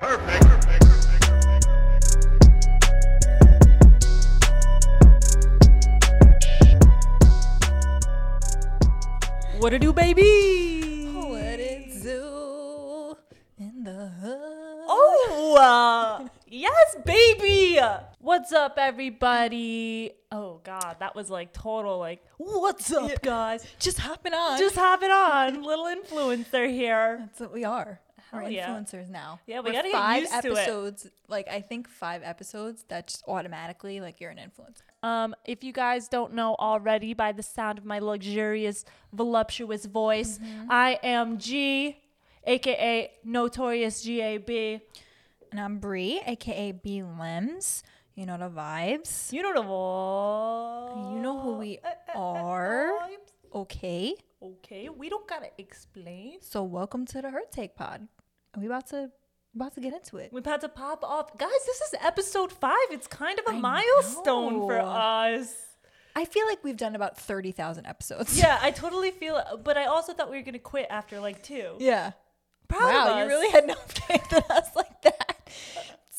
Perfect. What it do, baby? What it do in the hood? Oh, yes, baby. What's up, everybody? Oh, God, that was like total like, what's up, guys? Just hopping on. Little influencer here. That's what we are. We're influencers now. Yeah, we gotta get used to it. 5 episodes, like I think 5 episodes, that's automatically like you're an influencer. If you guys don't know already by the sound of my luxurious, voluptuous voice, I am G, aka Notorious G A B, and I'm Bree, aka B Limbs. You know the vibes. You know the vibes. You know who we are. Okay, we don't gotta explain. So welcome to the Hurt Take Pod. We about to get into it. We're about to pop off. Guys, this is episode 5. It's kind of a milestone for us. I feel like we've done about 30,000 episodes. Yeah, I totally feel it. But I also thought we were going to quit after like 2. Yeah. Wow, you really had no faith in us like that.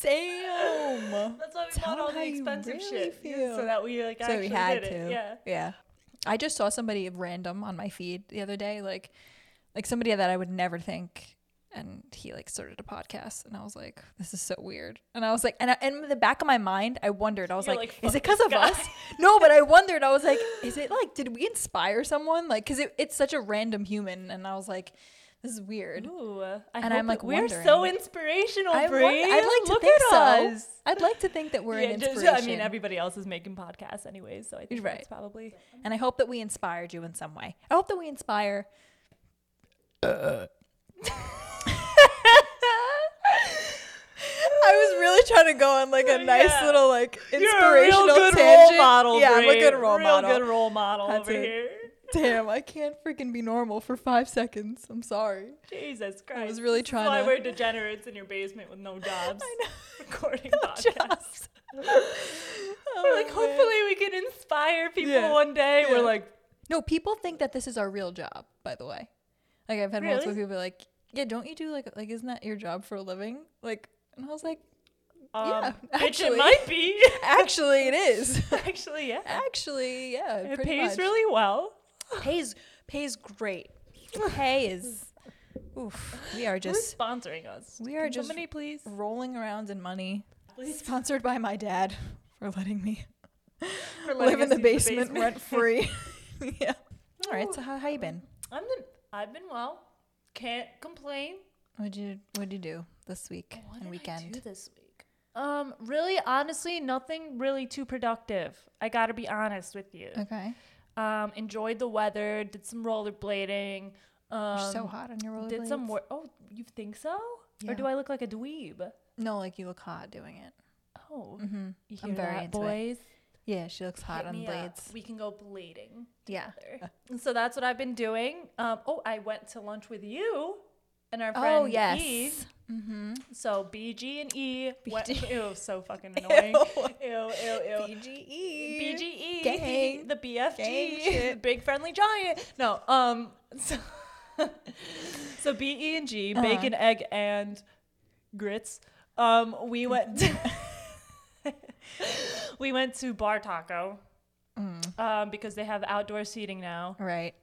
Damn. That's why we bought all the expensive shit. Yeah, so that we like actually did it. Yeah. I just saw somebody random on my feed the other day, like somebody that I would never think. And he like started a podcast, and I was like, "This is so weird." And I was like, and in the back of my mind, I wondered. I was like "Is it because of us?" No, but I wondered. I was like, "Is it like? Did we inspire someone? Like, because it's such a random human." And I was like, "This is weird." Ooh, and I'm like, "We're so inspirational, Bree." I'd like to think so. I'd like to think that we're an inspiration. I mean, everybody else is making podcasts anyway, so I think that's probably. And I hope that we inspired you in some way. I hope that we inspire. I was really trying to go on like a nice little like inspirational tangent. Model, yeah, I'm a good role model. Real good role model over here. Damn, I can't freaking be normal for 5 seconds. I'm sorry. Jesus Christ. I was really trying to. That's why we're degenerates in your basement with no jobs. I know. Recording podcasts. We're like, hopefully we can inspire people one day. Yeah. We're like. No, people think that this is our real job, by the way. Like I've had moments where people be like, yeah, don't you do like isn't that your job for a living? Like, and I was like, yeah, actually, it might be. Actually, it is. Actually, yeah. It pays really well. Pays great. Pay is. Oof. We are just. Who's sponsoring us? We are can just. Somebody, please. Rolling around in money. Please. Sponsored by my dad for letting me live in the basement rent free. Yeah. Ooh. All right. So how you been? I've been well. Can't complain. What'd you do this week and weekend? What did I do this week? Really, honestly, nothing really too productive. I gotta be honest with you. Okay. Enjoyed the weather. Did some rollerblading. You're so hot on your rollerblades. Did some work. Oh, you think so? Yeah. Or do I look like a dweeb? No, like you look hot doing it. Oh. Mm-hmm. You hear I'm very that, into boys? It. Yeah, she looks hot on blades. Up. We can go blading together. Yeah. So that's what I've been doing. I went to lunch with you and our friend Eve. Mm-hmm. So BG and E. Ew, so fucking annoying. Ew. BGE. Gang. The BFG. Gang. Big Friendly Giant. No. So B, E, and G, bacon, egg, and grits. We went... We went to Bartaco because they have outdoor seating now. Right.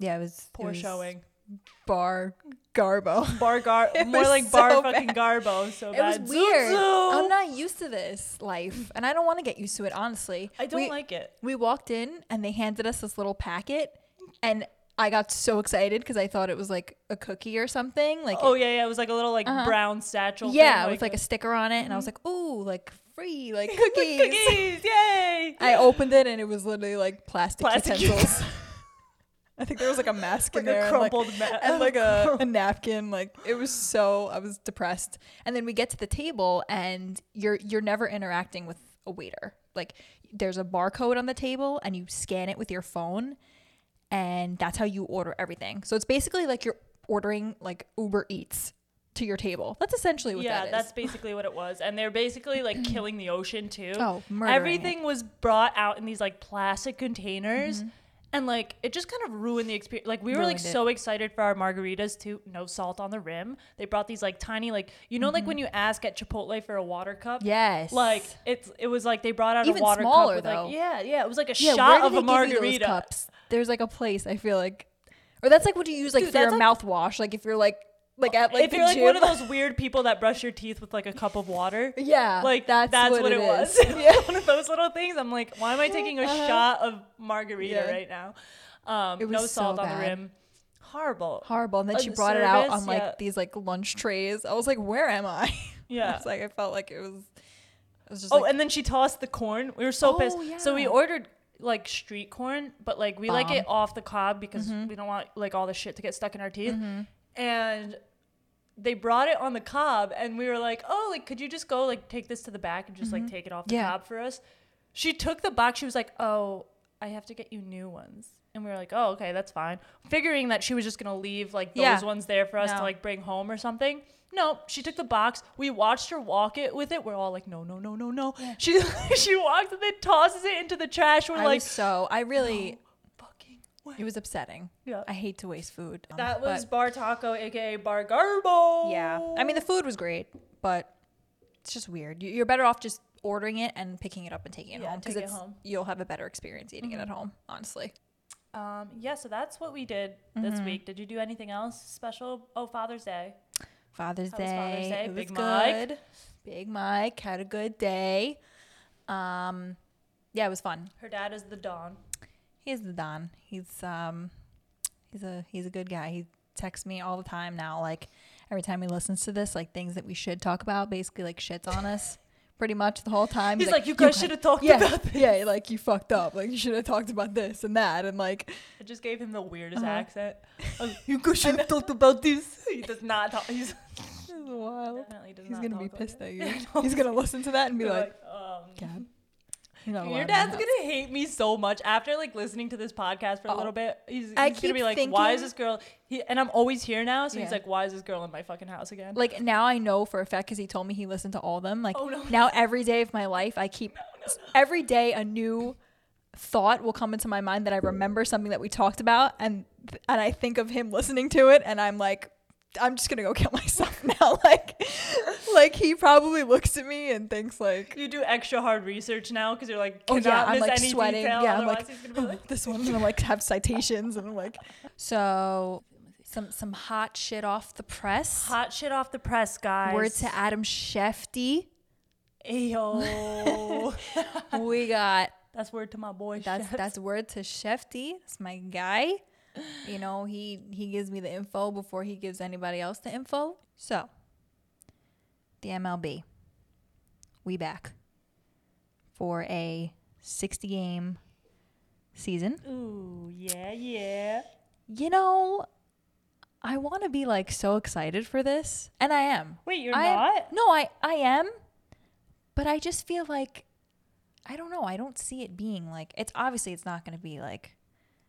Yeah, it was showing. Bar Garbo. More like so bar bad. Fucking Garbo. So it bad. It was weird. I'm not used to this life, and I don't want to get used to it. Honestly, I don't like it. We walked in, and they handed us this little packet, and I got so excited because I thought it was like a cookie or something. Like it was like a little like brown satchel. Yeah, with like a sticker on it, and I was like, ooh, like. Free like cookies. Yay. I opened it and it was literally like plastic utensils. I think there was like a mask like in there, a crumpled and like a napkin. Like it was I was depressed. And then we get to the table and you're never interacting with a waiter. Like there's a barcode on the table and you scan it with your phone and that's how you order everything. So it's basically like you're ordering like Uber Eats. To your table. That's essentially what that is. Yeah, that's basically what it was. And they're basically like killing the ocean too. Oh, murdering. Everything was brought out in these like plastic containers And, like, it just kind of ruined the experience. Like, we were, like, so excited for our margaritas, too. No salt on the rim. They brought these, like, tiny, like, you know, like, when you ask at Chipotle for a water cup? Yes. Like, it was, like, they brought out even a water smaller, cup. With, though. Like, yeah. It was, like, a shot of a margarita. Cups? There's, like, a place, I feel like. Or that's, like, what do you use, like, for your mouthwash? Like, if you're, like at, like, if you're, like, one of those weird people that brush your teeth with, like, a cup of water. Yeah. Like, that's what it was. Yeah. One of those little things. I'm like, why am I taking a shot of margarita right now? No salt so on the rim. Horrible. And then she brought it out on, like, these, like, lunch trays. I was like, where am I? Yeah. It's like, I felt like it was just, and then she tossed the corn. We were so pissed. Yeah. So we ordered, like, street corn, but, like, we like it off the cob because we don't want, like, all the shit to get stuck in our teeth. Mm-hmm. And they brought it on the cob, and we were like, oh, like, could you just go, like, take this to the back and just, like, take it off the cob for us? She took the box. She was like, oh, I have to get you new ones. And we were like, oh, okay, that's fine. Figuring that she was just going to leave, like, those ones there for us to, like, bring home or something. No, she took the box. We watched her walk it with it. We're all like, no. Yeah. She walks and then tosses it into the trash. We're like, it was upsetting. Yeah. I hate to waste food. That was Bartaco, a.k.a. Bargarbo. Yeah. I mean, the food was great, but it's just weird. You're better off just ordering it and picking it up and taking it home. Because you'll have a better experience eating it at home, honestly. So that's what we did this week. Did you do anything else special? Oh, Father's Day. Father's Day. It was good. Big Mike had a good day. Yeah, it was fun. Her dad is the Don. He's the Don. He's a good guy. He texts me all the time now, like, every time he listens to this, like, things that we should talk about, basically, like, shits on us pretty much the whole time. He's like, you guys should have talked about this. Yeah, like, you fucked up. Like, you should have talked about this and that. And, like, I just gave him the weirdest accent. You guys should have talked about this. He does not talk. He's wild. He's going to be pissed at you. He's going to listen to that and be like God. Your dad's gonna hate me so much after, like, listening to this podcast for a little bit. He's gonna be like, why is this girl? And I'm always here now, so he's like, why is this girl in my fucking house again? Like, now I know for a fact because he told me he listened to all of them. Like, now every day of my life, I keep every day a new thought will come into my mind that I remember something that we talked about, and I think of him listening to it, and I'm like, I'm just gonna go kill myself now. Like he probably looks at me and thinks, like, you do extra hard research now because you're like, I'm like sweating. Yeah, I'm like, this one's gonna, like, have citations, and I'm like, so some hot shit off the press. Guys. Word to Adam Shefty. Ayo. We got that's word to my boy. That's word to Shefty. That's my guy. You know, he gives me the info before he gives anybody else the info. So, the MLB, we back for a 60-game season. Ooh, yeah. You know, I want to be, like, so excited for this, and I am. Wait, you're not? No, I am, but I just feel like, I don't know, I don't see it being, like, it's obviously it's not going to be, like,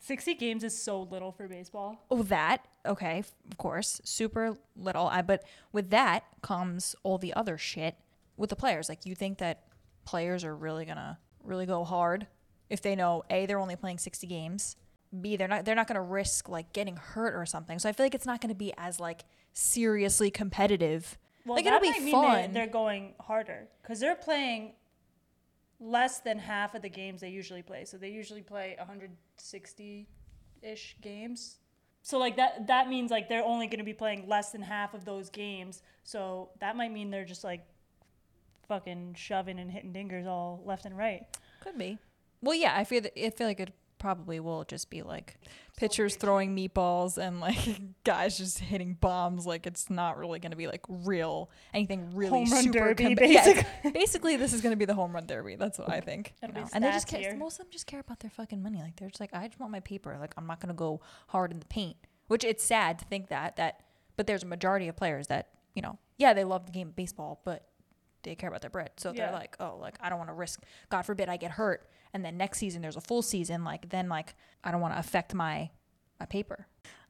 60 games is so little for baseball. Oh, that. Okay, of course. Super little. But with that comes all the other shit with the players. Like, you think that players are really going to really go hard if they know, A, they're only playing 60 games, B, they're not going to risk, like, getting hurt or something. So I feel like it's not going to be as, like, seriously competitive. Well, like, it'll be fun. They're going harder because they're playing less than half of the games they usually play. So they usually play 160-ish games. So, like, that means, like, they're only going to be playing less than half of those games. So that might mean they're just, like, fucking shoving and hitting dingers all left and right. Could be. Well, yeah, I feel like it probably will just be, like, pitchers throwing meatballs and, like, guys just hitting bombs. Like, it's not really going to be, like, real anything really home run super derby, basically. Yeah, basically this is going to be the home run derby. That's what I think, you know? And they just care, most of them just care about their fucking money. Like, they're just like, I just want my paper. Like, I'm not going to go hard in the paint, which it's sad to think that but there's a majority of players that, you know, yeah, they love the game of baseball, but they care about their bread. So they're like, oh, like, I don't want to risk, God forbid I get hurt and then next season there's a full season, like, then, like, I don't want to affect my paper.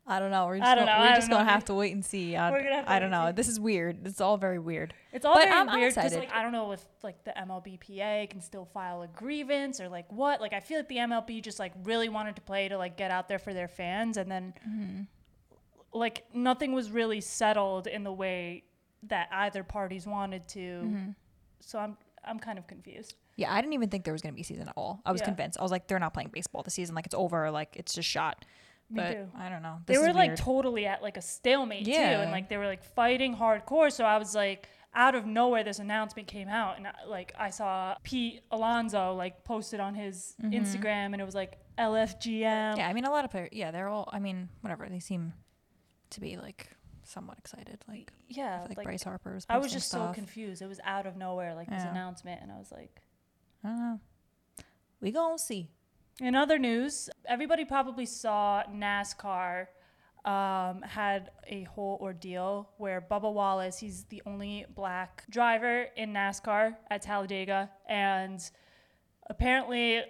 I don't know. We're just gonna have to wait and see. I don't know. This is weird. It's all very weird. It's all very weird. Just like I don't know if like the MLBPA can still file a grievance or like what. Like I feel like the MLB just like really wanted to play to like get out there for their fans, and then like nothing was really settled in the way that either parties wanted to. So I'm kind of confused. Yeah, I didn't even think there was gonna be a season at all. I was convinced. I was like, they're not playing baseball this season. Like it's over. Like it's just shot. But I don't know. They were like totally at like a stalemate too, and like they were like fighting hardcore. So I was like, out of nowhere, this announcement came out, and like I saw Pete Alonso like posted on his Instagram, and it was like LFGM. Yeah, I mean a lot of players. Yeah, they're all. I mean, whatever. They seem to be like somewhat excited. Like yeah, like Bryce Harper's. I was just so confused. It was out of nowhere, like this announcement, and I was like, I don't know. We gonna see. In other news, everybody probably saw NASCAR had a whole ordeal where Bubba Wallace, he's the only black driver in NASCAR at Talladega, and apparently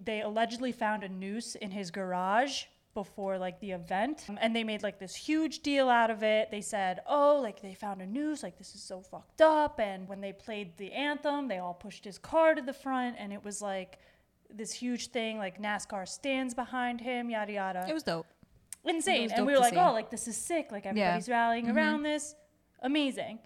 they allegedly found a noose in his garage before like the event, and they made like this huge deal out of it. They said, oh, like they found a noose, like this is so fucked up, and when they played the anthem, they all pushed his car to the front, and it was like this huge thing, like NASCAR stands behind him, yada yada. It was dope, insane, was dope, and we were like, see. Oh, like this is sick. Like everybody's rallying around this, amazing.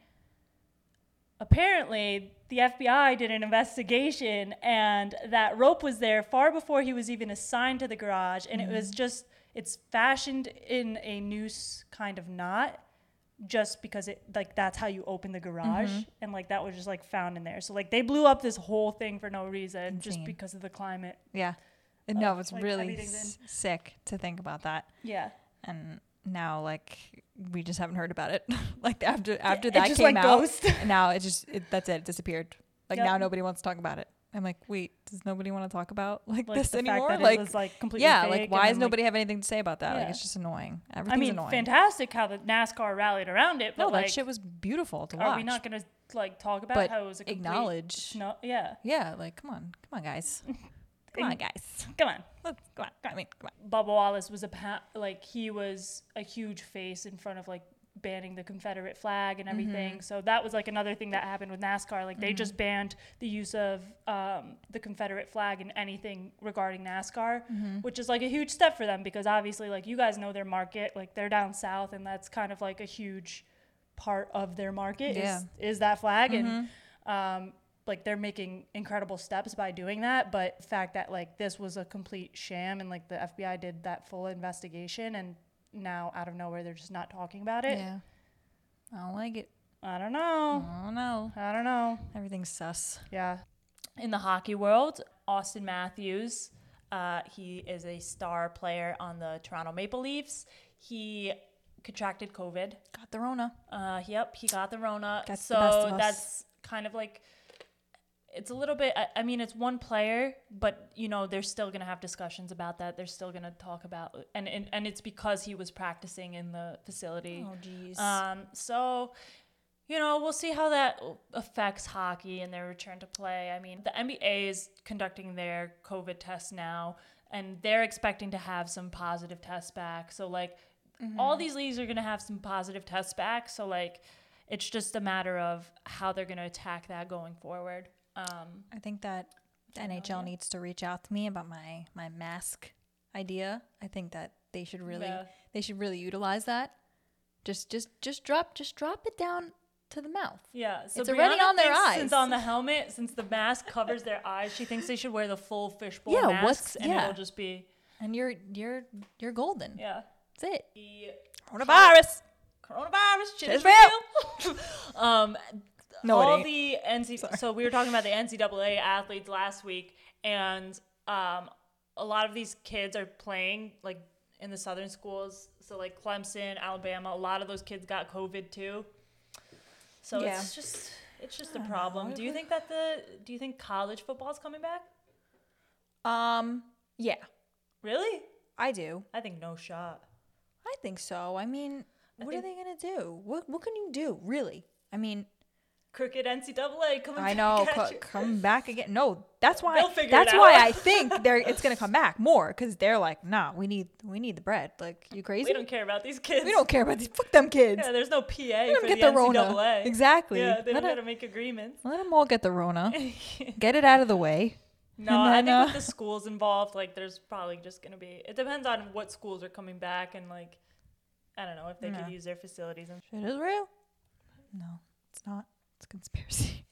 Apparently, the FBI did an investigation, and that rope was there far before he was even assigned to the garage, and it was just it's fashioned in a noose kind of knot, just because it like that's how you open the garage, and like that was just like found in there. So like they blew up this whole thing for no reason, just because of the climate. Yeah, no, it's like, really sick to think about that. Yeah, and now like we just haven't heard about it. Like after that just came like out, ghost. Now it just that's it disappeared. Like now nobody wants to talk about it. I'm like, wait, does nobody want to talk about like this anymore? Fact that like, it was, like completely fake, like why does nobody have anything to say about that? Yeah. Like it's just annoying. Everything's annoying. Fantastic how the NASCAR rallied around it. But no, like, that shit was beautiful to watch. Are we not gonna like talk about how it was a complete acknowledge? No, yeah. Like come on, guys. Come on. Bubba Wallace was he was a huge face in front of like banning the Confederate flag and everything. So that was like another thing that happened with NASCAR. Like they just banned the use of the Confederate flag in anything regarding NASCAR, which is like a huge step for them because obviously like you guys know their market, like they're down south and that's kind of like a huge part of their market is that flag. And like they're making incredible steps by doing that. But the fact that like this was a complete sham and like the FBI did that full investigation and now out of nowhere they're just not talking about it. Yeah, I don't like it. I don't know. Everything's sus. Yeah. In the hockey world, Auston Matthews, he is a star player on the Toronto Maple Leafs. He contracted COVID. Got the Rona. Yep, he got the Rona. That's so the best of us. That's kind of like it's a little bit, I mean, it's one player, but, you know, they're still going to have discussions about that. They're still going to talk about, and it's because he was practicing in the facility. Oh, geez. So, you know, we'll see how that affects hockey and their return to play. I mean, the NBA is conducting their COVID tests now, and they're expecting to have some positive tests back. So, like, all these leagues are going to have some positive tests back. So, like, it's just a matter of how they're going to attack that going forward. I think that the NHL needs to reach out to me about my mask idea. I think that they should really utilize that. Just drop it down to the mouth. Yeah, so it's already on their eyes. Since on the helmet, since the mask covers their eyes, she thinks they should wear the full fishbowl masks, and it'll just be. And you're golden. Yeah, that's it. The coronavirus, shit is real. So we were talking about the NCAA athletes last week, and a lot of these kids are playing like in the southern schools. So like Clemson, Alabama, a lot of those kids got COVID too. So it's just a problem. Do you think that do you think college football is coming back? Yeah. Really? I do. I think no shot. I think so. I mean, what are they gonna do? What can you do really? I mean. Crooked NCAA coming back. I know, come back again. No, that's why. That's why I think it's gonna come back more because they're like, nah, we need the bread. Like, you crazy? We don't care about these kids. Fuck them kids. Yeah, there's no PA for the NCAA. Exactly. Yeah, they don't gotta make agreements. Let them all get the Rona. Get it out of the way. No, then, I think with the schools involved, like, there's probably just gonna be. It depends on what schools are coming back and, like, I don't know if they could use their facilities and shit. Is real? No, it's not. It's conspiracy.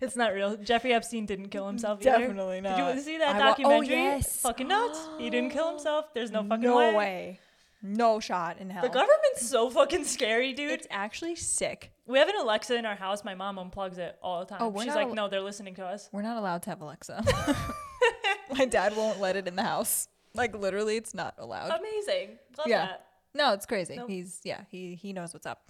It's not real. Jeffrey Epstein didn't kill himself either. Definitely not. Did you see that documentary? Oh, yes. Fucking nuts. He didn't kill himself. There's no fucking way. No way. No shot in hell. The government's so fucking scary, dude. It's actually sick. We have an Alexa in our house. My mom unplugs it all the time. Oh, she's like, no, they're listening to us. We're not allowed to have Alexa. My dad won't let it in the house. Like, literally, it's not allowed. Amazing. Love that. No, it's crazy. Nope. He knows what's up.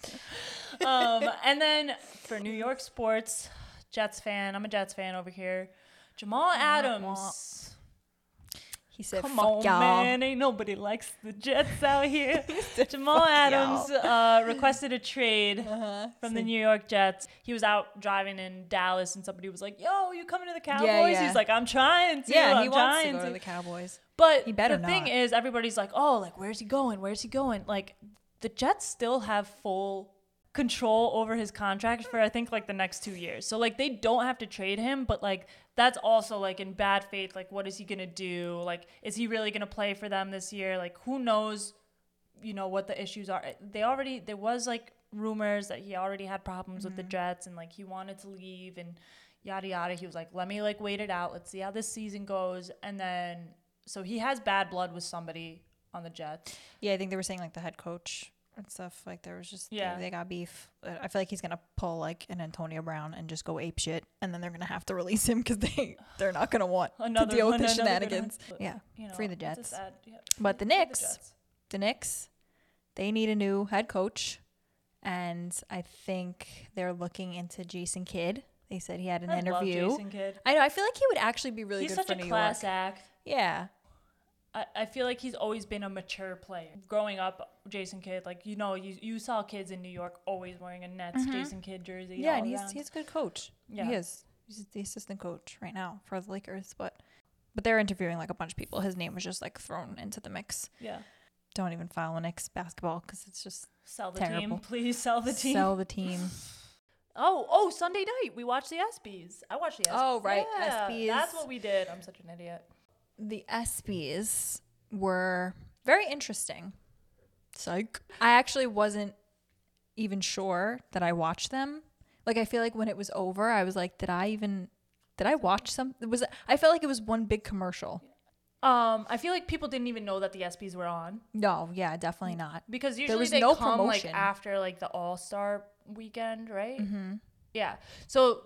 And then for New York sports, Jets fan. I'm a Jets fan over here. Jamal Adams. He said, "Come on, y'all. Man, ain't nobody likes the Jets out here." He said, Jamal Adams requested a trade from the New York Jets. He was out driving in Dallas, and somebody was like, "Yo, you coming to the Cowboys?" Yeah, yeah. He's like, "I'm trying to. Yeah, he wants to go to the Cowboys." But the thing is, everybody's like, oh, like, where's he going? Where's he going? Like, the Jets still have full control over his contract for, I think, like, the next 2 years. So, like, they don't have to trade him. But, like, that's also, like, in bad faith. Like, what is he going to do? Like, is he really going to play for them this year? Like, who knows, you know, what the issues are. There was, like, rumors that he already had problems with the Jets. And, like, he wanted to leave and yada, yada. He was like, let me, like, wait it out. Let's see how this season goes. And then... So he has bad blood with somebody on the Jets. Yeah, I think they were saying, like, the head coach and stuff. Like, there was just, they got beef. I feel like he's going to pull, like, an Antonio Brown and just go apeshit. And then they're going to have to release him because they're not going to want to deal with the shenanigans. Free the Jets. But the Knicks, they need a new head coach. And I think they're looking into Jason Kidd. They said he had an interview. I love Jason Kidd. I know. I feel like he would actually be really good for New York. He's such a class act. Yeah. I feel like he's always been a mature player. Growing up, Jason Kidd, like, you know, you saw kids in New York always wearing a Nets Jason Kidd jersey. Yeah, and he's a good coach. Yeah. He is. He's the assistant coach right now for the Lakers. But they're interviewing, like, a bunch of people. His name was just, like, thrown into the mix. Yeah. Don't even follow Knicks basketball because it's just terrible. Sell the team. Please sell the team. Sell the team. Oh, Sunday night. We watched the ESPYs. I watched the ESPYs. Oh, right. Yeah, ESPYs. That's what we did. I'm such an idiot. The ESPYs were very interesting. Psych. I actually wasn't even sure that I watched them. Like, I feel like when it was over, I was like, did I watch some? I felt like it was one big commercial. I feel like people didn't even know that the ESPYs were on. No, yeah, definitely not. Because usually they come like after, like, the All-Star weekend, right? Mm-hmm. Yeah. So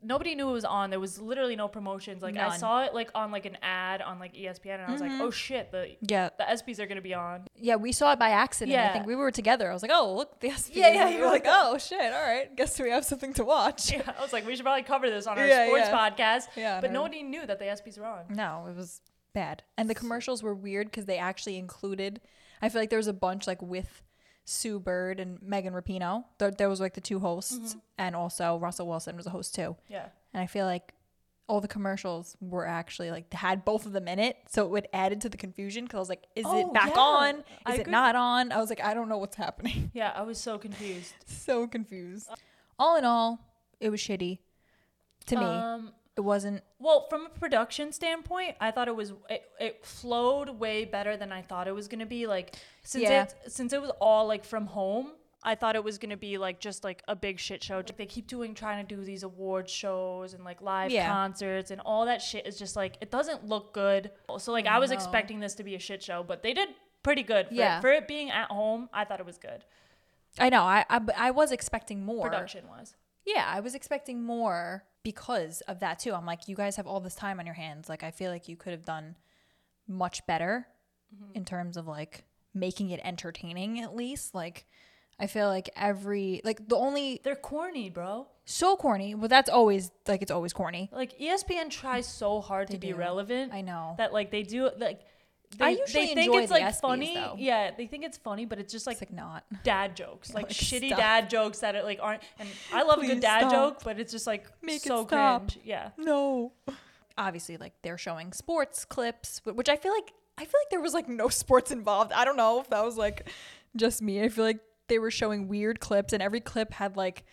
nobody knew it was on. There was literally no promotions. Like, none. I saw it, like, on, like, an ad on, like, ESPN, and I was like, oh shit, the ESPYs are gonna be on. Yeah, we saw it by accident. Yeah. I think we were together. I was like, oh, look, the ESPYs. Yeah, yeah. You were like, oh shit, all right, guess we have something to watch. Yeah, I was like, we should probably cover this on our sports podcast. Yeah, but nobody knew that the ESPYs were on. No, it was bad, and the commercials were weird because they actually included. I feel like there was a bunch, like, with Sue Bird and Megan Rapinoe. There was, like, the two hosts, and also Russell Wilson was a host too. Yeah. And I feel like all the commercials were actually, like, had both of them in it, so it added to the confusion because I was like, is it back on? Is it not on? I was like, I don't know what's happening. Yeah, I was so confused. All in all, it was shitty to me. It wasn't... Well, from a production standpoint, I thought it flowed way better than I thought it was going to be. Like, since it was all, like, from home, I thought it was going to be, like, just, like, a big shit show. Like, they keep trying to do these award shows and, like, live concerts and all that shit is just, like, it doesn't look good. So, like, I was expecting this to be a shit show, but they did pretty good. For it being at home, I thought it was good. I know. I was expecting more. Production-wise. Yeah, I was expecting more because of that too. I'm like, you guys have all this time on your hands. Like, I feel like you could have done much better in terms of, like, making it entertaining at least. Like, I feel like they're corny, bro. So corny. Well, that's always, like, it's always corny. Like, ESPN tries so hard to be relevant. I know. That, like, they do, like, I usually think it's funny. Yeah, they think it's funny, but it's like not dad jokes, like shitty stuff. Dad jokes that aren't. And I love a good dad joke, but it's just like make so cringe. Yeah, no. Obviously, like they're showing sports clips, which I feel like there was like no sports involved. I don't know if that was like just me. I feel like they were showing weird clips, and every clip had like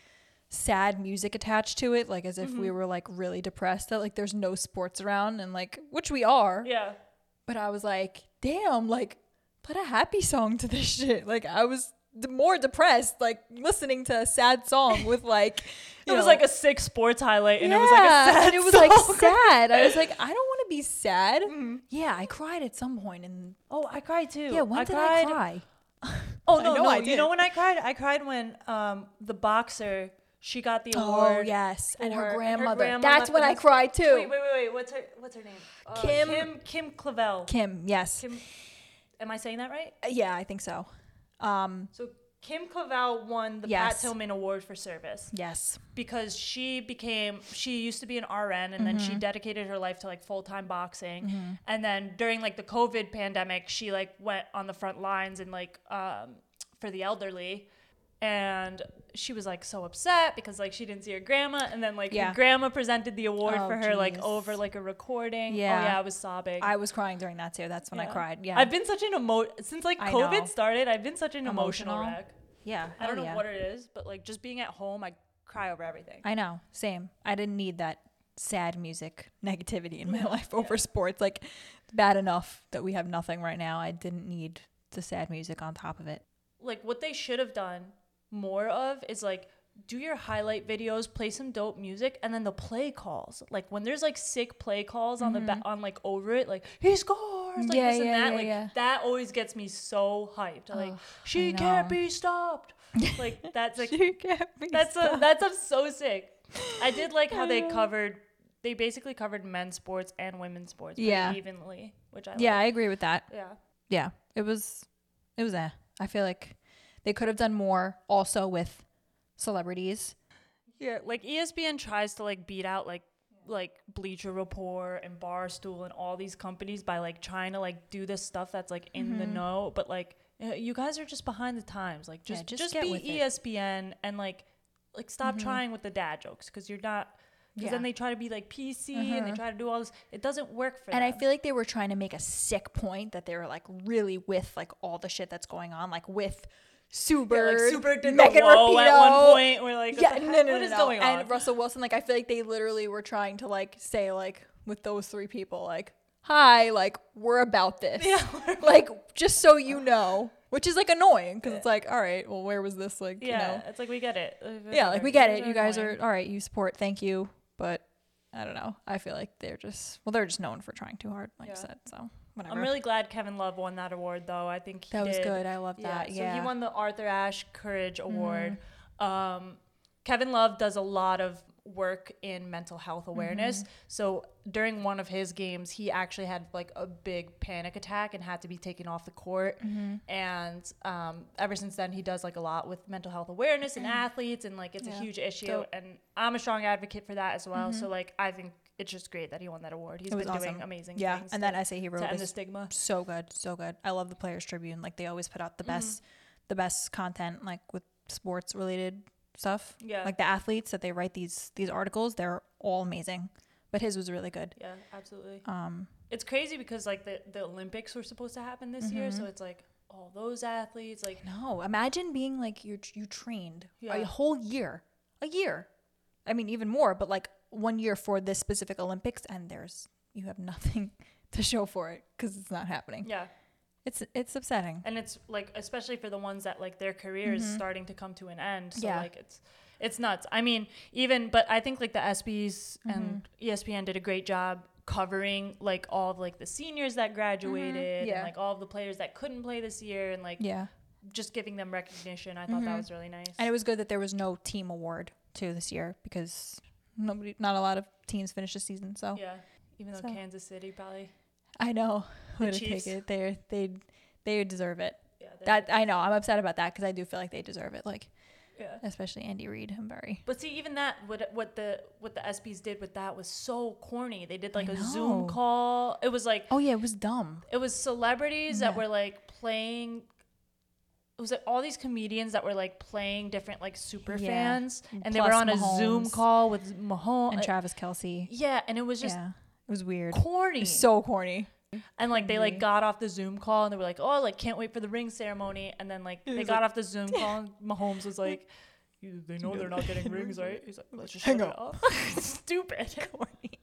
sad music attached to it, like as if we were like really depressed that like there's no sports around, and like which we are. Yeah. But I was like, damn, like, put a happy song to this shit. Like, I was more depressed, like, listening to a sad song with, like... It was like a sick sports highlight, and it was, like, a sad song. And it was, like, sad. I was like, I don't want to be sad. Mm-hmm. Yeah, I cried at some point. And oh, I cried, too. Yeah, when did I cry? Oh, no, I did. You know when I cried? I cried when the boxer... She got the award. Oh, yes. And her grandmother. That's when I cried, too. Wait. What's her name? Kim Clavel. Kim, yes. Kim, am I saying that right? Yeah, I think so. So Kim Clavel won the Pat Tillman Award for service. Yes. Because she used to be an RN, and then she dedicated her life to, like, full-time boxing. Mm-hmm. And then during, like, the COVID pandemic, she, like, went on the front lines and, like, for the elderly. And she was like so upset because like she didn't see her grandma, and then like her grandma presented the award for her like over like a recording. Yeah. Oh yeah, I was sobbing. I was crying during that too. That's when I cried. Yeah. I've been such an since like COVID started, I've been such an emotional wreck. Yeah. I don't know what it is, but like just being at home, I cry over everything. I know. Same. I didn't need that sad music negativity in my life over sports. Like bad enough that we have nothing right now. I didn't need the sad music on top of it. Like what they should have done more of is like do your highlight videos, play some dope music, and then the play calls, like when there's like sick play calls on the on like over it, like he scores, like this and that, like that always gets me so hyped. Like she can't be stopped, like that's like she can't be stopped. I'm so sick. I did like how they basically covered men's sports and women's sports pretty evenly, which I I agree with that. Yeah it was I feel like they could have done more also with celebrities. Yeah, like ESPN tries to like beat out like Bleacher Report and Barstool and all these companies by like trying to like do this stuff that's like in the know, but like you guys are just behind the times. Like just be ESPN and like stop trying with the dad jokes because you're not. Because then they try to be like PC and they try to do all this. It doesn't work for them. And I feel like they were trying to make a sick point that they were like really with like all the shit that's going on, like with Super, like Super did Megan the Rapinoe at one point. We're like, what is going on? And Russell Wilson, like I feel like they literally were trying to like say like with those three people, like hi, like we're about this, like just so you know. Which is like annoying because it's like, all right, well, where was this? Like, you know, it's like we get it. Like we get it. You guys are all right. You support, thank you, but I don't know. I feel like they're just known for trying too hard, like I said. So whatever. I'm really glad Kevin Love won that award, though. I think he did. Was good. I love that. So he won the Arthur Ashe Courage Award. Kevin Love does a lot of work in mental health awareness. So during one of his games, he actually had like a big panic attack and had to be taken off the court. And ever since then, he does like a lot with mental health awareness and athletes, and like it's a huge issue. Dope. And I'm a strong advocate for that as well. So like I think it's just great that he won that award. He's been awesome. Doing amazing things. And that essay he wrote is the stigma. So good, so good. I love the Players Tribune. Like they always put out the best content, like with sports related stuff, like the athletes that they write these articles, they're all amazing, but his was really good. Absolutely. It's crazy because like the Olympics were supposed to happen this year, so it's like all those athletes, like no, imagine being like you trained a whole year, I mean even more, but like 1 year for this specific Olympics, and you have nothing to show for it because it's not happening. It's upsetting. And it's like, especially for the ones that like their career is starting to come to an end. So like it's nuts. I mean, but I think like the ESPYs and ESPN did a great job covering like all of like the seniors that graduated and like all of the players that couldn't play this year and like just giving them recognition. I thought that was really nice. And it was good that there was no team award too this year because not a lot of teams finished the season. So even though Kansas City probably... I know. I'm gonna take it. They deserve it. Yeah, I know. I'm upset about that because I do feel like they deserve it. Like Yeah. Especially Andy Reid. I'm sorry. But see, even that, what the ESPYs did with that was so corny. They did like a Zoom call. It was like, oh yeah, it was dumb. It was celebrities that were like playing. It was like all these comedians that were like playing different like super fans, and they were on Mahomes. A Zoom call with Mahomes and Travis Kelce. Yeah, and it was just it was weird, corny, it was so corny. And like they like got off the Zoom call and they were like, oh, like can't wait for the ring ceremony. And then like they got off the Zoom call and Mahomes was like, they know they're not getting rings, right? He's like, let's just hang up. Stupid, corny,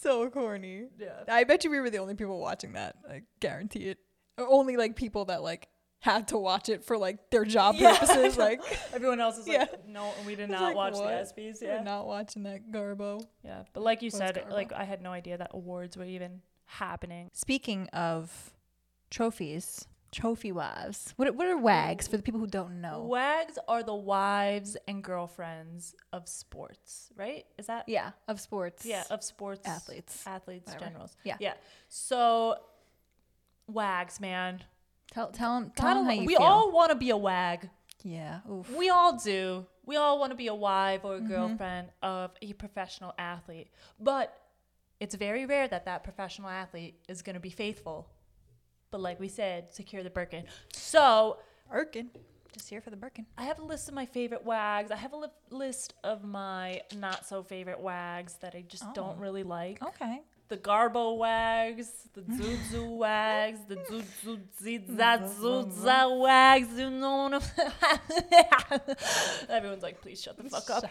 so corny. Yeah, I bet you we were the only people watching that. I guarantee it. Or only like people that like had to watch it for like their job purposes. Like everyone else is like, no, we did not like, watch the ESPYs. Yeah, we're not watching that garbo. Yeah, but like you said, garbo? Like I had no idea that awards were even happening. Speaking of trophies, trophy wives. What are WAGs for the people who don't know? WAGs are the wives and girlfriends of sports, right? Is that? Yeah, of sports. Yeah, of sports athletes, whatever. Generals. Yeah, yeah. So WAGs, man. Tell them how you feel. We all want to be a WAG. Yeah. Oof. We all do. We all want to be a wife or a girlfriend of a professional athlete, but it's very rare that professional athlete is going to be faithful. But like we said, secure the Birkin. So Birkin, just here for the Birkin. I have a list of my favorite WAGs. I have a list of my not so favorite WAGs that I just don't really like. Okay. The Garbo WAGs, the Zuzu WAGs, the Zuzuza WAGs, you know what I'm Everyone's like, please shut the fuck up.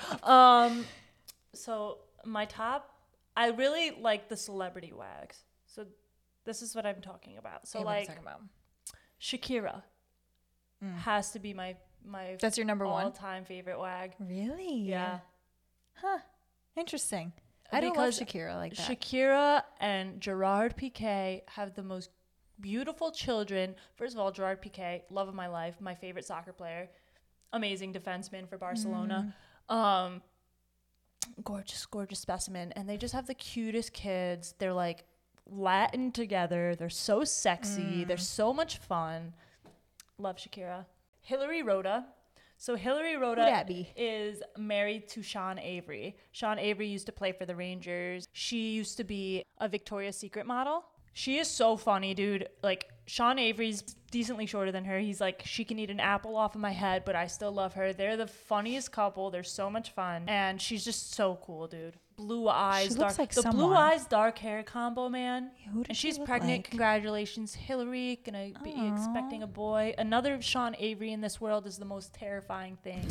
So my top, I really like the celebrity WAGs. So this is what I'm talking about. So like Shakira has to be my That's your number one all-time favorite WAG. Really? Yeah. Huh. Interesting. I don't love Shakira like that. Shakira and Gerard Piqué have the most beautiful children. First of all, Gerard Piqué, love of my life, my favorite soccer player, amazing defenseman for Barcelona, gorgeous specimen, and they just have the cutest kids. They're like Latin together. They're so sexy. They're so much fun. Love Shakira. Hilary Rhoda. So Hilary Rhoda is married to Sean Avery. Sean Avery used to play for the Rangers. She used to be a Victoria's Secret model. She is so funny, dude. Like, Sean Avery's decently shorter than her. He's like, she can eat an apple off of my head, but I still love her. They're the funniest couple. They're so much fun. And she's just so cool, dude. Blue eyes. She looks like someone. The blue eyes, dark hair combo, man. Who does she look like? And she's pregnant. Congratulations, Hillary. Gonna be expecting a boy. Another Sean Avery in this world is the most terrifying thing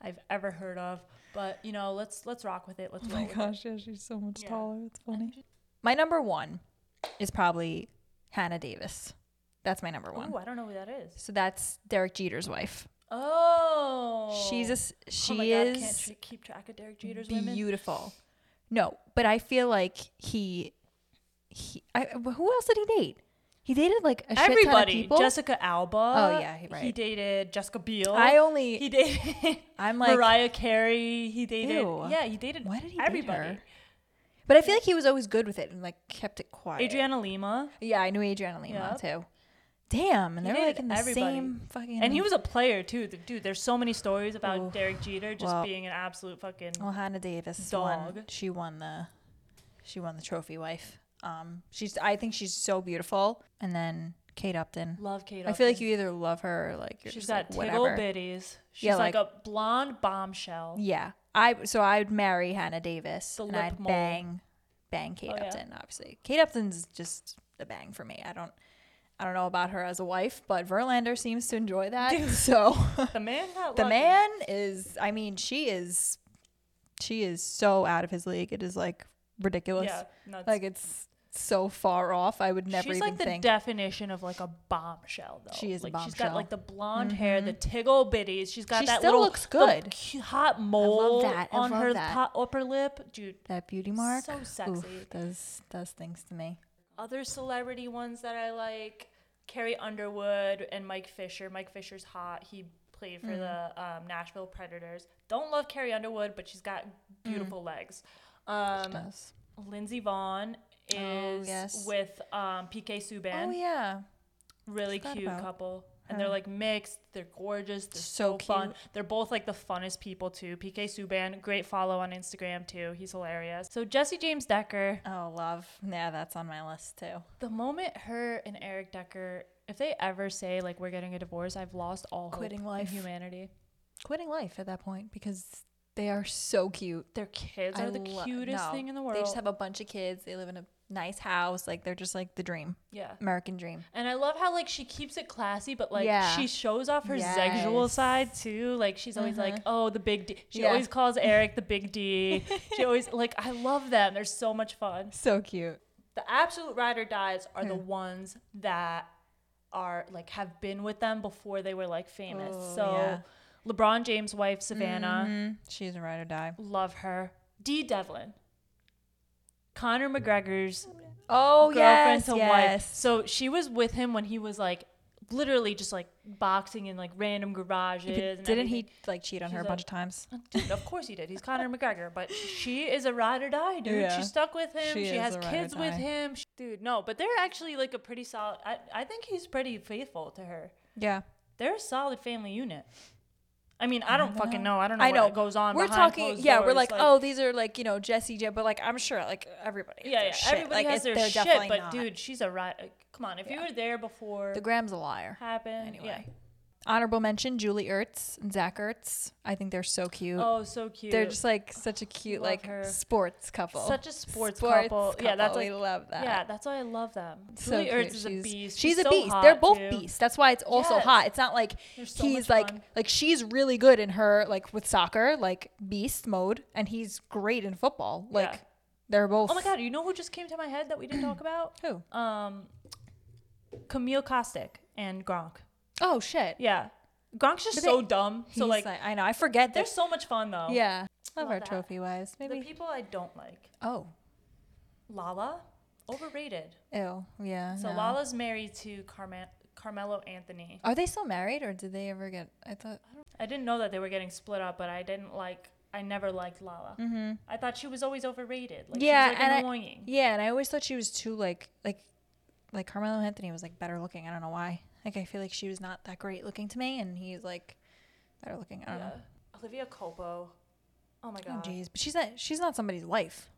I've ever heard of. But, you know, let's rock with it. Let's roll with it. Oh my gosh, yeah, she's so much taller. It's funny. My number one is probably Hannah Davis. That's my number one. Oh, I don't know who that is. So that's Derek Jeter's wife. Oh. She is. Can't keep track of Derek Jeter's women. Beautiful. No, but I feel like who else did he date? He dated like a shit ton of people. Jessica Alba. Oh yeah, right. He dated Jessica Biel. He dated. I'm like Mariah Carey. He dated. Ew. Yeah, he dated. Why did he everybody? Date her? But I feel like he was always good with it and like kept it quiet. Adriana Lima. Yeah, I knew Adriana Lima too. Damn, and they're like in the same fucking. And he was a player too, dude. There's so many stories about Derek Jeter just being an absolute fucking. Well, Hannah Davis won. She won the trophy wife. I think she's so beautiful. And then Kate Upton. Love Kate Upton. I feel like you either love her or like you're she's just got like, whatever. Tittle bitties. She's like a blonde bombshell. Yeah, I would marry Hannah Davis. The and lip I'd bang Kate Upton. Yeah. Obviously, Kate Upton's just the bang for me. I don't know about her as a wife, but Verlander seems to enjoy that. Dude, so the man is. I mean, she is so out of his league. It is like ridiculous. Yeah, nuts. Like it's so far off. I would never. She's even like the definition of like a bombshell, though. She is like, a bombshell. She's got like the blonde hair, the tiggle bitties. She's got that little. She still looks good. Hot mole on her upper lip, dude. That beauty mark. So sexy. Oof, does things to me. Other celebrity ones that I like, Carrie Underwood and Mike Fisher. Mike Fisher's hot. He played for the Nashville Predators. Don't love Carrie Underwood, but she's got beautiful legs. She does. Lindsey Vonn is with P.K. Subban. Oh, yeah. Really cute couple. And they're like mixed, they're gorgeous, they're so fun. They're both like the funnest people too. P.K. Subban, great follow on Instagram too. He's hilarious. So Jesse James Decker. Oh, love. Yeah, that's on my list too. The moment her and Eric Decker, if they ever say like we're getting a divorce, I've lost all hope in humanity. Quitting life at that point because they are so cute. Their kids are the cutest thing in the world. They just have a bunch of kids. They live in a nice house. Like, they're just like the dream. Yeah. American dream. And I love how like she keeps it classy, but like she shows off her sexual side too. Like, she's always like, oh, the big D. She always calls Eric the big D. She always like, I love them. They're so much fun. So cute. The absolute ride or dies are the ones that are like have been with them before they were like famous. Oh, so LeBron James' wife, Savannah. Mm-hmm. She's a ride or die. Love her. Dee Devlin. Conor McGregor's girlfriend to wife. So she was with him when he was like literally just like boxing in like random garages. Didn't he like cheat on her a bunch of times? Dude, of course he did. He's Conor McGregor, but she is a ride or die, dude. Yeah. She stuck with him. She has kids with him. Dude, no, but they're actually like a pretty solid. I think he's pretty faithful to her. Yeah. They're a solid family unit. I mean, I don't fucking know. I don't know what goes on. We're talking, doors. We're like, oh, these are like, you know, Jesse, J, but like, I'm sure like everybody. Yeah, yeah. Everybody has their shit, but dude, she's a rat. Come on, if you were there before. The Graham's a liar. Happened. Anyway. Yeah. Honorable mention, Julie Ertz and Zach Ertz. I think they're so cute. Oh, so cute. They're just like such a cute sports couple. Such a sports couple. Yeah, that's why I love that. Yeah, that's why I love them. So Julie Ertz is a beast. She's a beast. They're both beasts. That's why it's also hot. It's not like he's like she's really good in her like with soccer, like beast mode, and he's great in football. Like they're both. Oh my God, you know who just came to my head that we didn't talk about? Who? Camille Kostic and Gronk. Oh shit! Yeah, Gronk's just so dumb. So like, I know, I forget. They're so much fun though. Yeah, love our trophy wives. Maybe the people I don't like. Oh, Lala, overrated. Ew. Yeah. So Lala's married to Carmelo Anthony. Are they still married, or did they ever get? I didn't know that they were getting split up, but I never liked Lala. Mm-hmm. I thought she was always overrated. Like, she was, annoying. And I always thought she was too like Carmelo Anthony was like better looking. I don't know why. Like, I feel like she was not that great looking to me, and he's, like, better looking. I don't know. Olivia Culpo. Oh, my God. Oh, jeez. But she's not somebody's life.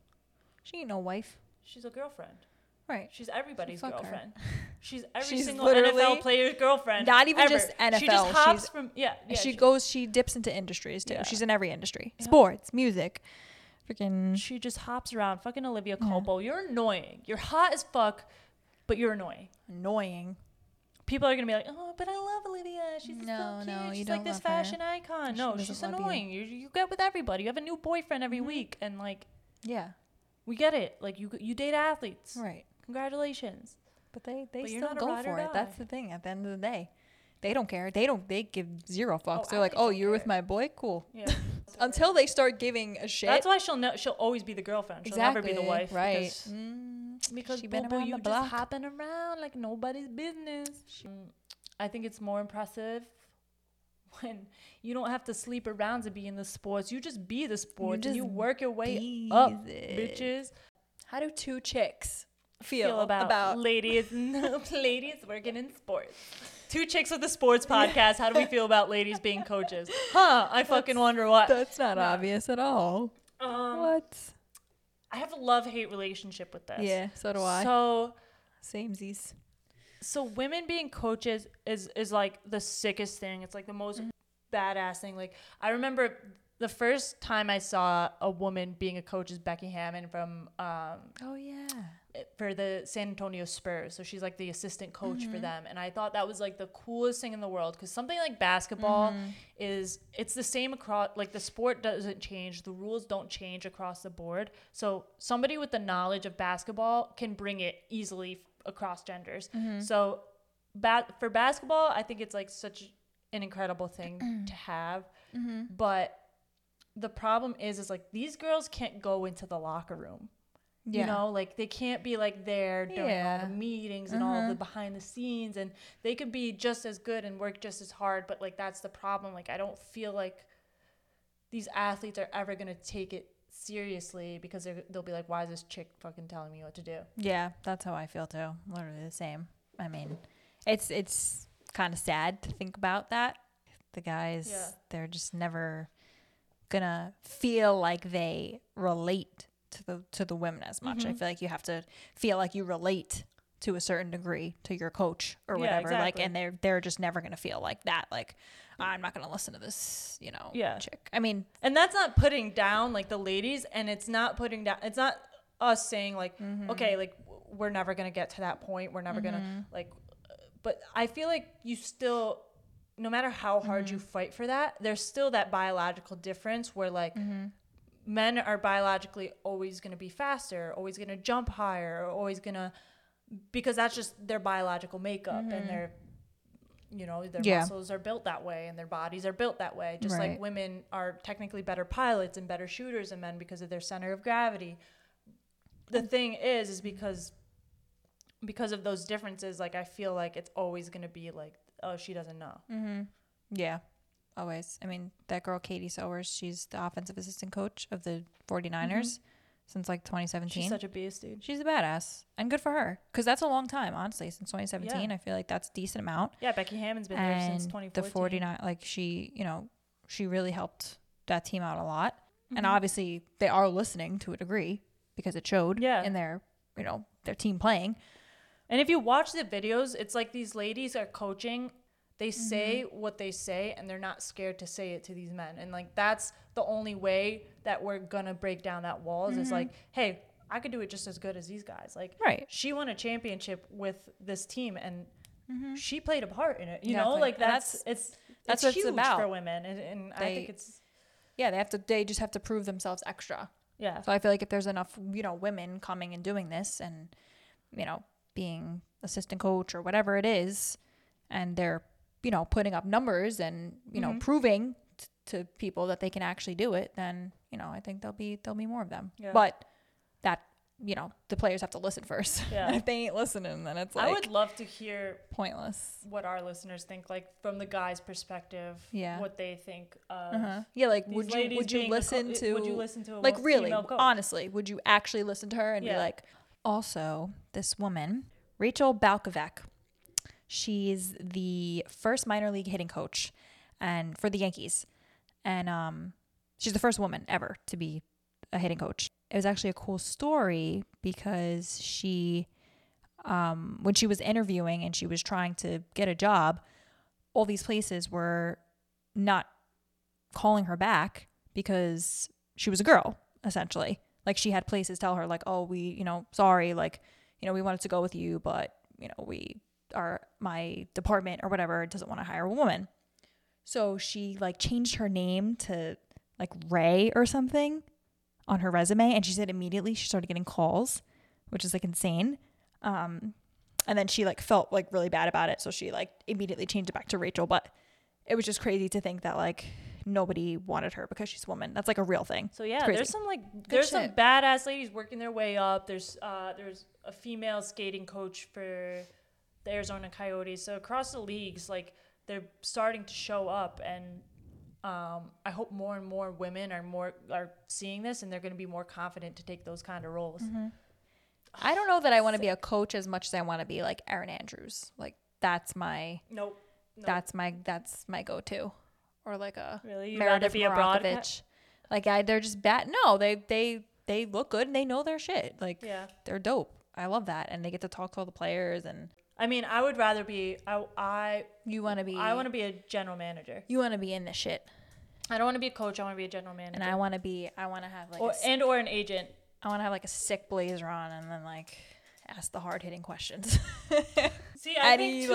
She ain't no wife. She's a girlfriend. Right. She's everybody's girlfriend. She's she's single NFL player's girlfriend. Not even just NFL. She just hops from, she dips into industries, too. Yeah. She's in every industry. Yeah. Sports, music. Freaking. She just hops around. Fucking Olivia Culpo. You're annoying. You're hot as fuck, but you're annoying. Annoying. People are going to be like, oh, but I love Olivia. She's so cute. She's like this fashion icon. No, she's annoying. You get with everybody. You have a new boyfriend every week. And like, we get it. Like, you date athletes. Right. Congratulations. But they still go for it. That's the thing. At the end of the day, they don't care. They give zero fucks. They're like, oh, you're with my boy? Cool. Yeah. Until they start giving a shit. That's why she'll always be the girlfriend. She'll never be the wife. Right. Because you just hopping around like nobody's business. I think it's more impressive when you don't have to sleep around to be in the sports. You just be the sports and you work your way up, bitches. How do two chicks feel about ladies working in sports? Two chicks with the sports podcast. How do we feel about ladies being coaches? Huh? I fucking wonder what. That's not obvious at all. What? I have a love-hate relationship with this. Yeah, so do I. So, samesies. So women being coaches is like the sickest thing. It's like the most badass thing. Like, I remember the first time I saw a woman being a coach is Becky Hammon from for the San Antonio Spurs. So she's like the assistant coach for them, and I thought that was like the coolest thing in the world, because something like basketball it's the same across, like the sport doesn't change, the rules don't change across the board, so somebody with the knowledge of basketball can bring it easily across genders. So for basketball, I think it's like such an incredible thing to have, but the problem is like these girls can't go into the locker room. You know, like they can't be like there during all the meetings and all the behind the scenes, and they could be just as good and work just as hard, but like that's the problem. Like, I don't feel like these athletes are ever going to take it seriously, because they'll be like, why is this chick fucking telling me what to do? Yeah, that's how I feel too. Literally the same. I mean, it's kind of sad to think about that. The guys, they're just never gonna feel like they relate to the women as much. I feel like you have to feel like you relate to a certain degree to your coach or whatever. Like, and they're just never gonna feel like that. Like, I'm not gonna listen to this, chick. I mean, and that's not putting down like the ladies, and it's not putting down. It's not us saying like, okay, like we're never gonna get to that point. We're never gonna like. But I feel like you still, no matter how hard you fight for that, there's still that biological difference where like men are biologically always going to be faster, always going to jump higher, always going to, because that's just their biological makeup and their, their muscles are built that way and their bodies are built that way. Just like women are technically better pilots and better shooters than men because of their center of gravity. The thing is because of those differences, like I feel like it's always going to be like, oh, she doesn't know. Yeah, always. I mean, that girl, Katie Sowers, she's the offensive assistant coach of the 49ers since like 2017. She's such a beast, dude. She's a badass, and good for her, because that's a long time, honestly, since 2017. Yeah. I feel like that's a decent amount. Yeah, Becky Hammond's been there since 2014. The 49, like she, she really helped that team out a lot. And obviously they are listening to a degree because it showed in their, their team playing. And if you watch the videos, it's like these ladies are coaching. They say what they say, and they're not scared to say it to these men. And, like, that's the only way that we're going to break down that wall is it's like, hey, I could do it just as good as these guys. Like, she won a championship with this team, and she played a part in it. You know, like, that's what huge it's about for women. And I think it's... Yeah, they just have to prove themselves extra. Yeah. So I feel like if there's enough, women coming and doing this and, being assistant coach or whatever it is, and they're putting up numbers and proving to people that they can actually do it, then I think there'll be more of them. But that the players have to listen first. And if they ain't listening, then it's like, I would love to hear pointless what our listeners think, like from the guys' perspective, what they think of like would you listen to a like really coach? Honestly, would you actually listen to her and be like, also, this woman, Rachel Balkovec, she's the first minor league hitting coach and for the Yankees. And she's the first woman ever to be a hitting coach. It was actually a cool story because she, when she was interviewing and she was trying to get a job, all these places were not calling her back because she was a girl, essentially. Like, she had places tell her, like, oh, we, sorry, like, we wanted to go with you, but, we are, my department or whatever doesn't want to hire a woman. So she, like, changed her name to, like, Ray or something on her resume. And she said immediately she started getting calls, which is, like, insane. And then she, like, felt, like, really bad about it. So she, like, immediately changed it back to Rachel. But it was just crazy to think that, like, nobody wanted her because she's a woman. That's like a real thing. So yeah, there's some like good there's shit. Some badass ladies working their way up. There's a female skating coach for the Arizona Coyotes. So across the leagues, like, they're starting to show up, and I hope more and more women are seeing this, and they're going to be more confident to take those kind of roles. I don't know that I want to be a coach as much as I want to be like Erin Andrews. Like, that's my nope. That's my go-to. Or like a really? Meredith Morakovich. Like, they're just bad. No, they look good and they know their shit. Like, they're dope. I love that. And they get to talk to all the players. And I mean, I would rather be, I want to be a general manager. You want to be in this shit. I don't want to be a coach. I want to be a general manager. And I want to have like, or an agent. I want to have like a sick blazer on and then like ask the hard hitting questions. See, I think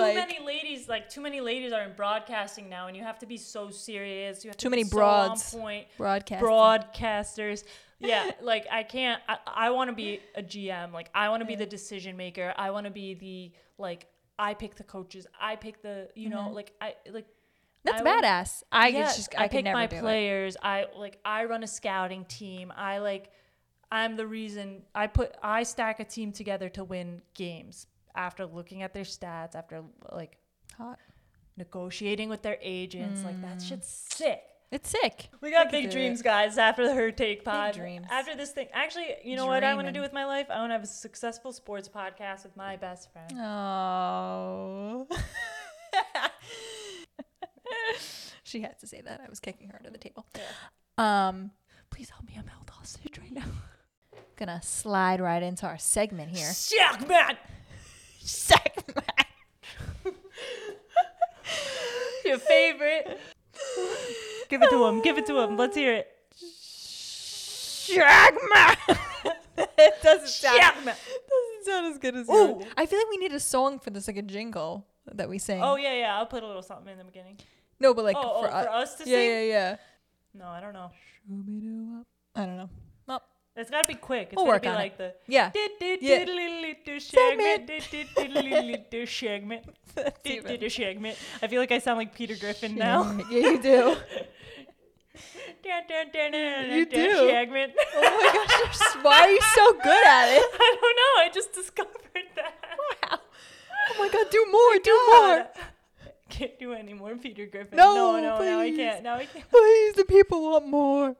too many ladies are in broadcasting now, and you have to be so serious. You have too many broads. So on point. Broadcasters. Yeah, like, I can't. I want to be a GM. Like, I want to be the decision maker. I want to be the, like, I pick the coaches. I pick the, like, that's badass. I pick my players. I run a scouting team. I'm the reason I stack a team together to win games. After looking at their stats, after like hot negotiating with their agents, like, that shit's sick. It's sick. We got big dreams, guys. After the Hurt Take Pod, big dreams. After this thing, actually, what I want to do with my life? I want to have a successful sports podcast with my best friend. Oh, She had to say that. I was kicking her under the table. Yeah. Please help me. I'm held hostage right now. Gonna slide right into our segment here. Segment. Your favorite. Give it to him. Give it to him. Let's hear it. Segment. It doesn't sound. Segment. Doesn't sound as good as you. I feel like we need a song for this, like a jingle that we sing. Oh yeah, yeah. I'll put a little something in the beginning. No, but like for us to sing. Yeah, yeah, yeah. No, I don't know. I don't know. Well, it's gotta be quick. It's gotta be like the segment. I feel like I sound like Peter Griffin now. Yeah, you do. You do. Segment. Oh my gosh, why are you so good at it? I don't know. I just discovered that. Wow. Oh my god, do more. Can't do any more Peter Griffin. No, please. Now I can't. Please, the people want more.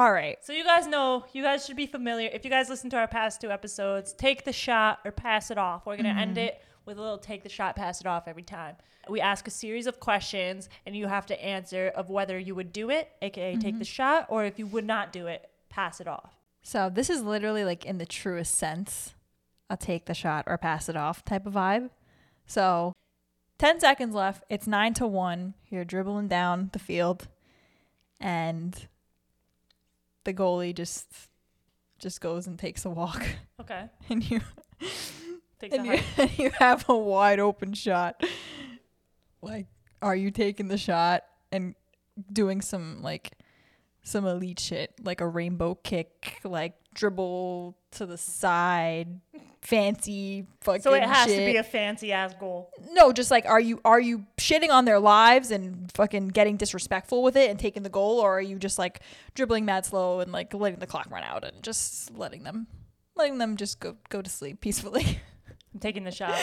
All right. So you guys know, you guys should be familiar. If you guys listen to our past two episodes, take the shot or pass it off. We're going to end it with a little take the shot, pass it off every time. We ask a series of questions, and you have to answer of whether you would do it, a.k.a. take the shot, or if you would not do it, pass it off. So this is literally like in the truest sense, a take the shot or pass it off type of vibe. So 10 seconds left. It's 9-1. You're dribbling down the field, and the goalie just goes and takes a walk. Okay. And you you have a wide open shot. Like, are you taking the shot and doing some elite shit, like a rainbow kick, like dribble to the side, fancy fucking shit. So it has to be a fancy ass goal. No, just like, are you shitting on their lives and fucking getting disrespectful with it and taking the goal, or are you just like dribbling mad slow and like letting the clock run out and just letting them just go to sleep peacefully? I'm taking the shot.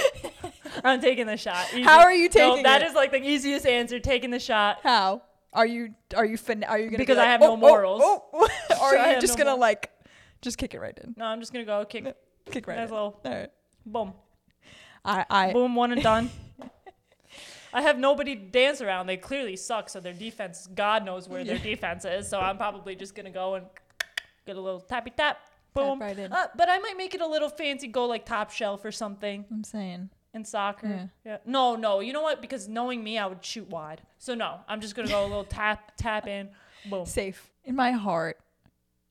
I'm taking the shot. Easy. How are you taking it? That is like the easiest answer. Taking the shot. How? Are you gonna, because I have no morals? Or are you just gonna like just kick it right in? No, I'm just gonna go kick right in. All right. Boom. I boom, one and done. I have nobody to dance around. They clearly suck, so their defense, God knows where their defense is. So I'm probably just gonna go and get a little tappy tap. Boom. Tap right in. But I might make it a little fancy goal, like top shelf or something. I'm saying. In soccer. Yeah. No. You know what? Because knowing me, I would shoot wide. So no, I'm just going to go a little tap in. Boom. Safe. In my heart.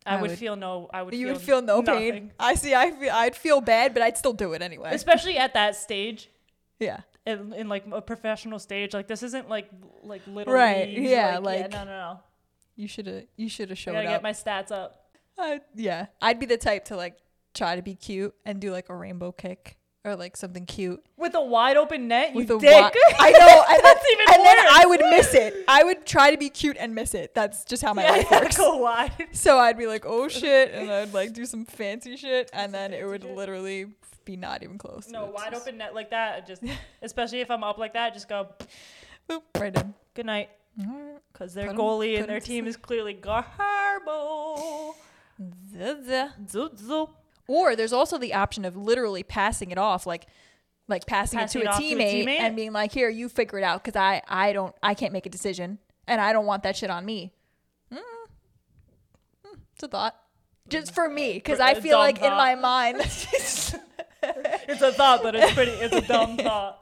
I would feel no nothing. Pain. I see. I'd feel bad, but I'd still do it anyway. Especially at that stage. Yeah. In like a professional stage. Like this isn't like little right. leagues. Yeah. Like yeah, no. You should have showed up. I gotta get my stats up. Yeah. I'd be the type to like try to be cute and do like a rainbow kick. Or like something cute. With a wide open net, you dick. I know. And that's even worse. And then I would miss it. I would try to be cute and miss it. That's just how my life works. Go wide. So I'd be like, oh shit. And I'd like do some fancy shit. And then it would literally be not even close. No, wide open net like that. Just, especially if I'm up like that, just go. Boop, right in. Good night. Because their goalie and their team is clearly garbo. Zuh. Or there's also the option of literally passing it off, like passing it to a teammate and being like, here, you figure it out because I can't make a decision and I don't want that shit on me. It's a thought. Just for me, because I feel like thought. In my mind. It's a thought, but it's a dumb thought.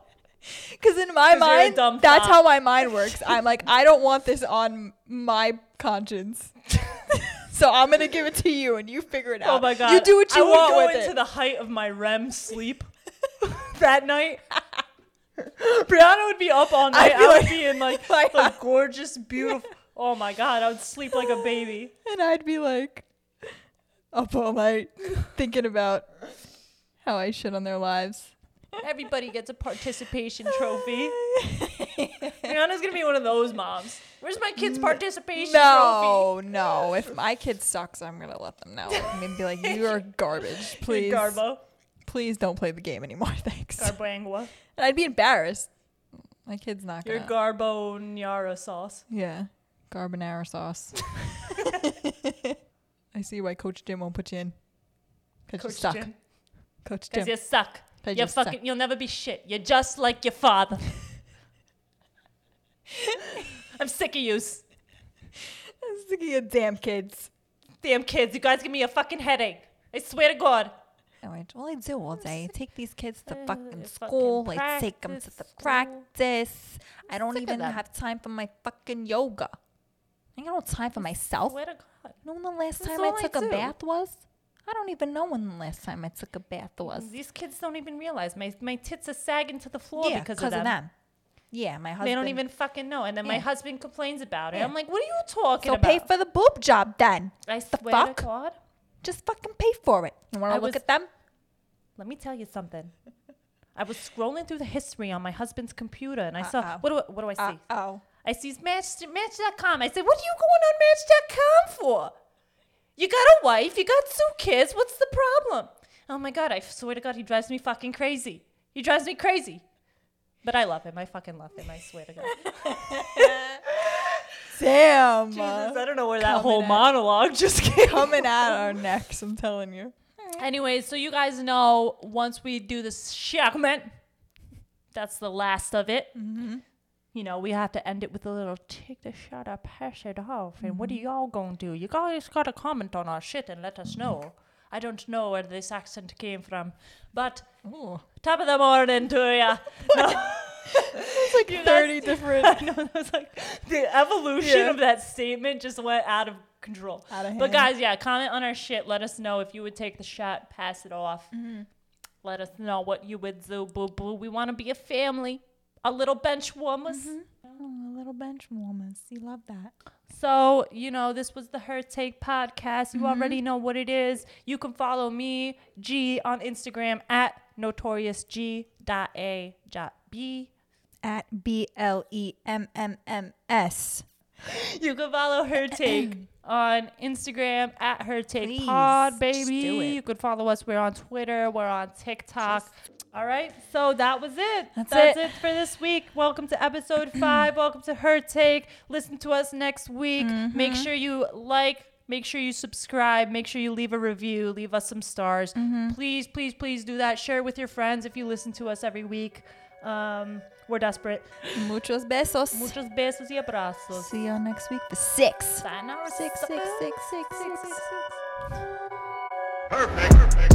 Because in my mind, that's how my mind works. I'm like, I don't want this on my conscience. So I'm going to give it to you and you figure it out. Oh my God. You do what you want with it. I would go into the height of my REM sleep that night. Brianna would be up all night. I would be in like the gorgeous, beautiful. Oh my God. I would sleep like a baby. And I'd be like up all night thinking about how I shit on their lives. Everybody gets a participation trophy. Brianna's going to be one of those moms. Where's my kid's participation trophy? No. If my kid sucks, I'm going to let them know. I'm going to be like, you are garbage. Please. Garbo. Please don't play the game anymore. Thanks. Garbangua. And I'd be embarrassed. My kid's not going to. Your Garbonara sauce. Yeah. Carbonara sauce. I see why Coach Jim won't put you in. Coach Jim. Because you suck. You'll never be shit. You're just like your father. I'm sick of yous. I'm sick of you damn kids. Damn kids. You guys give me a fucking headache. I swear to God. All I do all day, take these kids to fucking school. I take them to the practice. I don't even have time for my fucking yoga. I ain't got no time for myself. I swear to God. You know when the last time I took a bath was? I don't even know when the last time I took a bath was. These kids don't even realize. My tits are sagging to the floor because of them. Yeah, my husband. They don't even fucking know. And then my husband complains about it. I'm like, what are you talking about? So pay for the boob job then. I swear to God. Just fucking pay for it. You want to look at them? Let me tell you something. I was scrolling through the history on my husband's computer, and I saw, what do I see? I see Match.com. I said, what are you going on Match.com for? You got a wife. You got two kids. What's the problem? Oh, my God. I swear to God, he drives me fucking crazy. He drives me crazy. But I love him. I fucking love him. I swear to God. Damn. Jesus, I don't know where that whole monologue just came coming out our necks, I'm telling you. Anyways, so you guys know once we do this segment, that's the last of it. Mm-hmm. You know, we have to end it with a little take the shot or pass it off. And what are y'all going to do? You guys got to comment on our shit and let us know. I don't know where this accent came from, but top of the morning to ya. No. It's like 30 different. I know. It was like the evolution of that statement just went out of control. Out of hand. But guys, comment on our shit. Let us know if you would take the shot, pass it off. Mm-hmm. Let us know what you would do, boo boo. We want to be a family, a little bench warmers. Mm-hmm. Oh, a little bench warmers. You love that. So, you know, this was the Hurt Take Podcast. You already know what it is. You can follow me, G, on Instagram at notoriousg.a.b. At BLEMMMS. You can follow Her Take on Instagram at Her Take Pod, baby. You could follow us. We're on Twitter. We're on TikTok. All right. So that was it. That's it for this week. Welcome to episode 5. Welcome to Her Take. Listen to us next week. Make sure you like. Make sure you subscribe. Make sure you leave a review. Leave us some stars. Please, please, please do that. Share with your friends if you listen to us every week. We're desperate. Muchos besos. Muchos besos y abrazos. See y'all next week for 6. Sign our 6. Perfect.